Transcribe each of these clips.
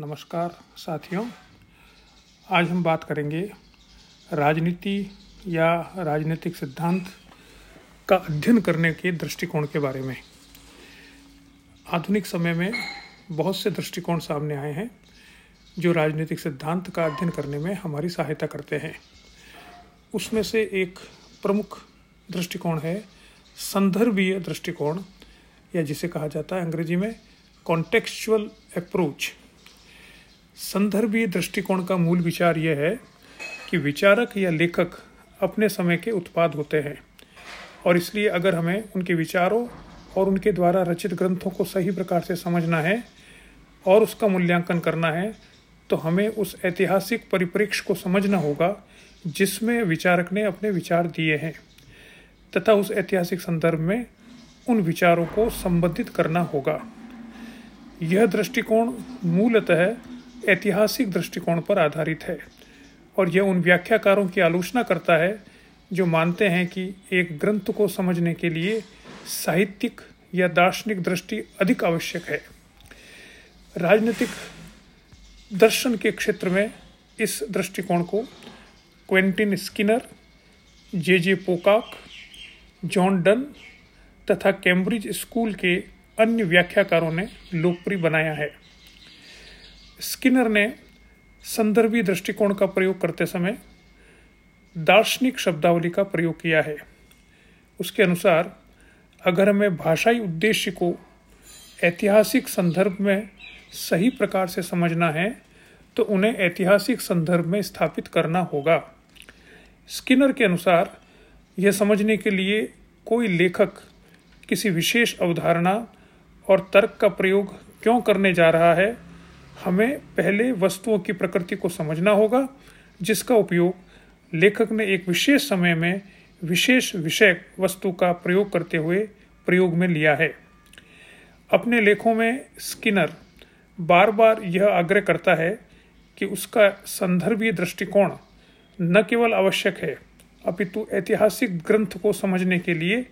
नमस्कार साथियों, आज हम बात करेंगे राजनीति या राजनीतिक सिद्धांत का अध्ययन करने के दृष्टिकोण के बारे में। आधुनिक समय में बहुत से दृष्टिकोण सामने आए हैं जो राजनीतिक सिद्धांत का अध्ययन करने में हमारी सहायता करते हैं। उसमें से एक प्रमुख दृष्टिकोण है संदर्भीय दृष्टिकोण, या जिसे कहा जाता है अंग्रेजी में कॉन्टेक्चुअल अप्रोच। संदर्भीय दृष्टिकोण का मूल विचार यह है कि विचारक या लेखक अपने समय के उत्पाद होते हैं, और इसलिए अगर हमें उनके विचारों और उनके द्वारा रचित ग्रंथों को सही प्रकार से समझना है और उसका मूल्यांकन करना है तो हमें उस ऐतिहासिक परिप्रेक्ष्य को समझना होगा जिसमें विचारक ने अपने विचार दिए हैं, तथा उस ऐतिहासिक संदर्भ में उन विचारों को संबंधित करना होगा। यह दृष्टिकोण मूलतः ऐतिहासिक दृष्टिकोण पर आधारित है, और यह उन व्याख्याकारों की आलोचना करता है जो मानते हैं कि एक ग्रंथ को समझने के लिए साहित्यिक या दार्शनिक दृष्टि अधिक आवश्यक है। राजनीतिक दर्शन के क्षेत्र में इस दृष्टिकोण को Quentin Skinner, J. Pocock, John Dunn तथा कैम्ब्रिज स्कूल के अन्य व्याख्याकारों ने लोकप्रिय बनाया है। स्किनर ने संदर्भी दृष्टिकोण का प्रयोग करते समय दार्शनिक शब्दावली का प्रयोग किया है। उसके अनुसार अगर हमें भाषाई उद्देश्य को ऐतिहासिक संदर्भ में सही प्रकार से समझना है तो उन्हें ऐतिहासिक संदर्भ में स्थापित करना होगा। स्किनर के अनुसार यह समझने के लिए कोई लेखक किसी विशेष अवधारणा और तर्क का प्रयोग क्यों करने जा रहा है, हमें पहले वस्तुओं की प्रकृति को समझना होगा जिसका उपयोग लेखक ने एक विशेष समय में विशेष विषय वस्तु का प्रयोग करते हुए प्रयोग में लिया है। अपने लेखों में स्किनर बार बार यह आग्रह करता है कि उसका संदर्भीय दृष्टिकोण न केवल आवश्यक है अपितु ऐतिहासिक ग्रंथ को समझने के लिए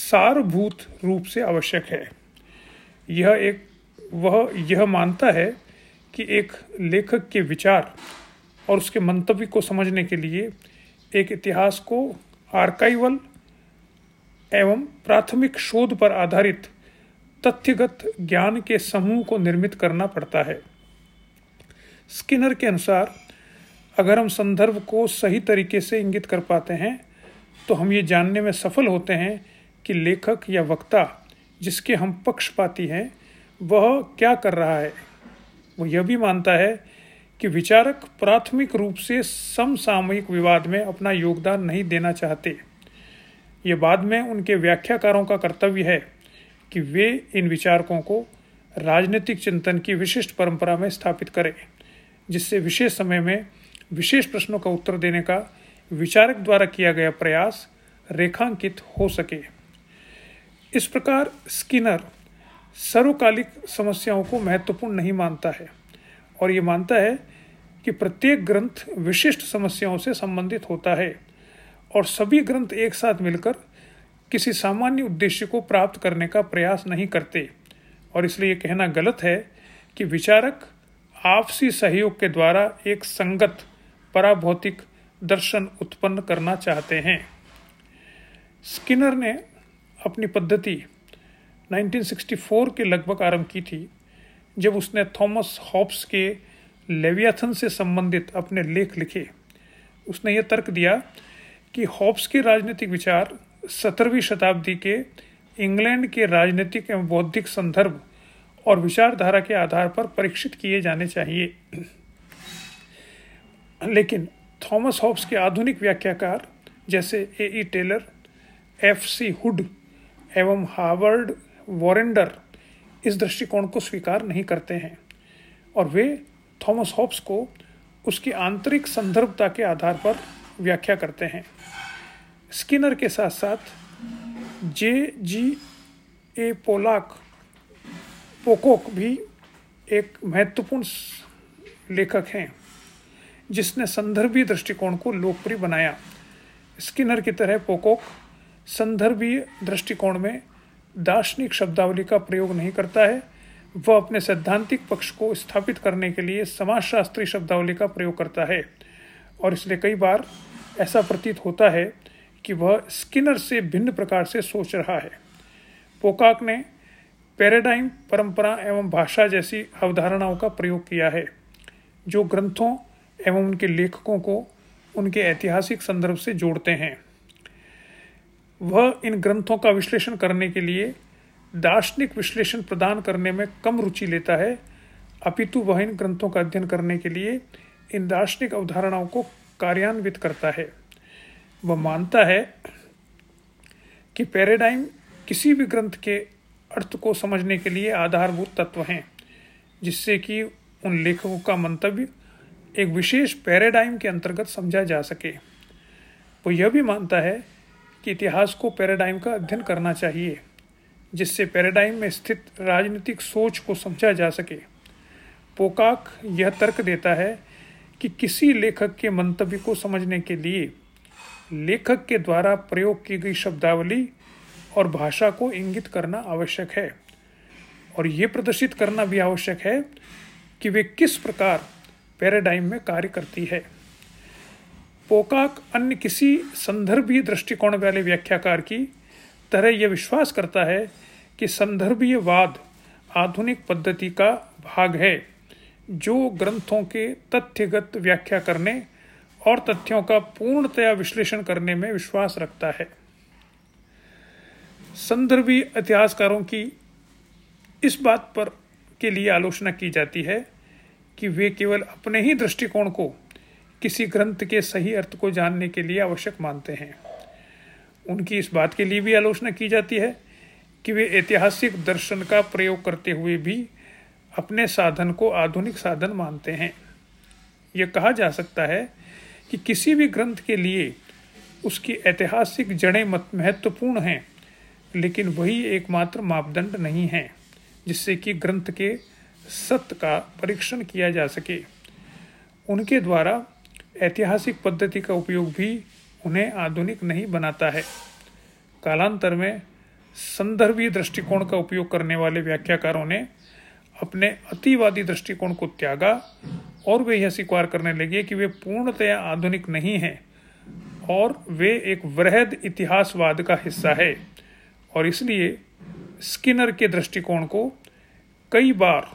सारभूत रूप से आवश्यक है। वह यह मानता है कि एक लेखक के विचार और उसके मंतव्य को समझने के लिए एक इतिहास को आर्काइवल एवं प्राथमिक शोध पर आधारित तथ्यगत ज्ञान के समूह को निर्मित करना पड़ता है। स्किनर के अनुसार अगर हम संदर्भ को सही तरीके से इंगित कर पाते हैं तो हम ये जानने में सफल होते हैं कि लेखक या वक्ता जिसके हम पक्षपाती हैं वह क्या कर रहा है। वह यह भी मानता है कि विचारक प्राथमिक रूप से समसामयिक विवाद में अपना योगदान नहीं देना चाहते। ये बाद में उनके व्याख्याकारों का कर्तव्य है कि वे इन विचारकों को राजनीतिक चिंतन की विशिष्ट परंपरा में स्थापित करें, जिससे विशेष समय में विशेष प्रश्नों का उत्तर देने का विचारक द्वारा किया गया प्रयास रेखांकित हो सके। इस प्रकार स्किनर सर्वकालिक समस्याओं को महत्वपूर्ण नहीं मानता है और ये मानता है कि प्रत्येक ग्रंथ विशिष्ट समस्याओं से संबंधित होता है और सभी ग्रंथ एक साथ मिलकर किसी सामान्य उद्देश्य को प्राप्त करने का प्रयास नहीं करते, और इसलिए ये कहना गलत है कि विचारक आपसी सहयोग के द्वारा एक संगत पराभौतिक दर्शन उत्पन्न करना चाहते हैं। स्किनर ने अपनी पद्धति 1964 के लगभग आरंभ की थी, जब उसने थॉमस हॉब्स के लेवियाथन से संबंधित अपने लेख लिखे। उसने यह तर्क दिया कि हॉब्स के राजनीतिक विचार 17वीं शताब्दी के इंग्लैंड के राजनीतिक एवं बौद्धिक संदर्भ और विचारधारा के आधार पर परीक्षित किए जाने चाहिए, लेकिन थॉमस हॉब्स के आधुनिक व्याख्याकार जैसे A. E. Taylor, F. C. Hood एवं हार्वर्ड वॉरेंडर इस दृष्टिकोण को स्वीकार नहीं करते हैं, और वे थॉमस हॉब्स को उसकी आंतरिक संदर्भता के आधार पर व्याख्या करते हैं। स्किनर के साथ साथ J. G. A. पोकॉक भी एक महत्वपूर्ण लेखक हैं जिसने संदर्भीय दृष्टिकोण को लोकप्रिय बनाया। स्किनर की तरह पोकॉक संदर्भीय दृष्टिकोण में दार्शनिक शब्दावली का प्रयोग नहीं करता है, वह अपने सैद्धांतिक पक्ष को स्थापित करने के लिए समाजशास्त्री शब्दावली का प्रयोग करता है और इसलिए कई बार ऐसा प्रतीत होता है कि वह स्किनर से भिन्न प्रकार से सोच रहा है। पोकॉक ने पैराडाइम, परंपरा एवं भाषा जैसी अवधारणाओं का प्रयोग किया है जो ग्रंथों एवं उनके लेखकों को उनके ऐतिहासिक संदर्भ से जोड़ते हैं। वह इन ग्रंथों का विश्लेषण करने के लिए दार्शनिक विश्लेषण प्रदान करने में कम रुचि लेता है, अपितु वह इन ग्रंथों का अध्ययन करने के लिए इन दार्शनिक अवधारणाओं को कार्यान्वित करता है। वह मानता है कि पैराडाइम किसी भी ग्रंथ के अर्थ को समझने के लिए आधारभूत तत्व हैं, जिससे कि उन लेखकों का मंतव्य एक विशेष पैराडाइम के अंतर्गत समझा जा सके। वो यह भी मानता है कि इतिहास को पैराडाइम का अध्ययन करना चाहिए, जिससे पैराडाइम में स्थित राजनीतिक सोच को समझा जा सके। पोकॉक यह तर्क देता है कि किसी लेखक के मंतव्य को समझने के लिए लेखक के द्वारा प्रयोग की गई शब्दावली और भाषा को इंगित करना आवश्यक है और ये प्रदर्शित करना भी आवश्यक है कि वे किस प्रकार पैराडाइम में कार्य करती है। पोकॉक अन्य किसी संदर्भीय दृष्टिकोण वाले व्याख्याकार की तरह यह विश्वास करता है कि संदर्भीय वाद आधुनिक पद्धति का भाग है जो ग्रंथों के तथ्यगत व्याख्या करने और तथ्यों का पूर्णतया विश्लेषण करने में विश्वास रखता है। संदर्भीय इतिहासकारों की इस बात पर के लिए आलोचना की जाती है कि वे केवल अपने ही दृष्टिकोण को किसी ग्रंथ के सही अर्थ को जानने के लिए आवश्यक मानते हैं। उनकी इस बात के लिए भी आलोचना की जाती है कि वे ऐतिहासिक दर्शन का प्रयोग करते हुए भी अपने साधन को आधुनिक साधन मानते हैं। यह कहा जा सकता है कि किसी भी ग्रंथ के लिए उसकी ऐतिहासिक जड़ें महत्वपूर्ण हैं, लेकिन वही एकमात्र मापदंड नहीं है जिससे कि ग्रंथ के सत्य का परीक्षण किया जा सके। उनके द्वारा ऐतिहासिक पद्धति का उपयोग भी उन्हें आधुनिक नहीं बनाता है। कालांतर में संदर्भीय दृष्टिकोण का उपयोग करने वाले व्याख्याकारों ने अपने अतिवादी दृष्टिकोण को त्यागा और वे यह स्वीकार करने लगे कि वे पूर्णतया आधुनिक नहीं हैं और वे एक वृहद इतिहासवाद का हिस्सा है और इसलिए स्किनर के दृष्टिकोण को कई बार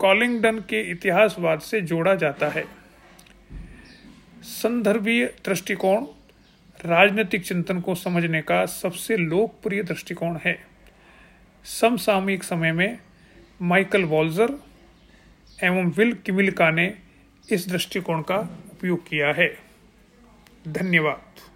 कॉलिंगडन के इतिहासवाद से जोड़ा जाता है। संदर्भीय दृष्टिकोण राजनीतिक चिंतन को समझने का सबसे लोकप्रिय दृष्टिकोण है। समसामयिक समय में माइकल वॉल्जर एवं विल किमिल्का ने इस दृष्टिकोण का उपयोग किया है। धन्यवाद।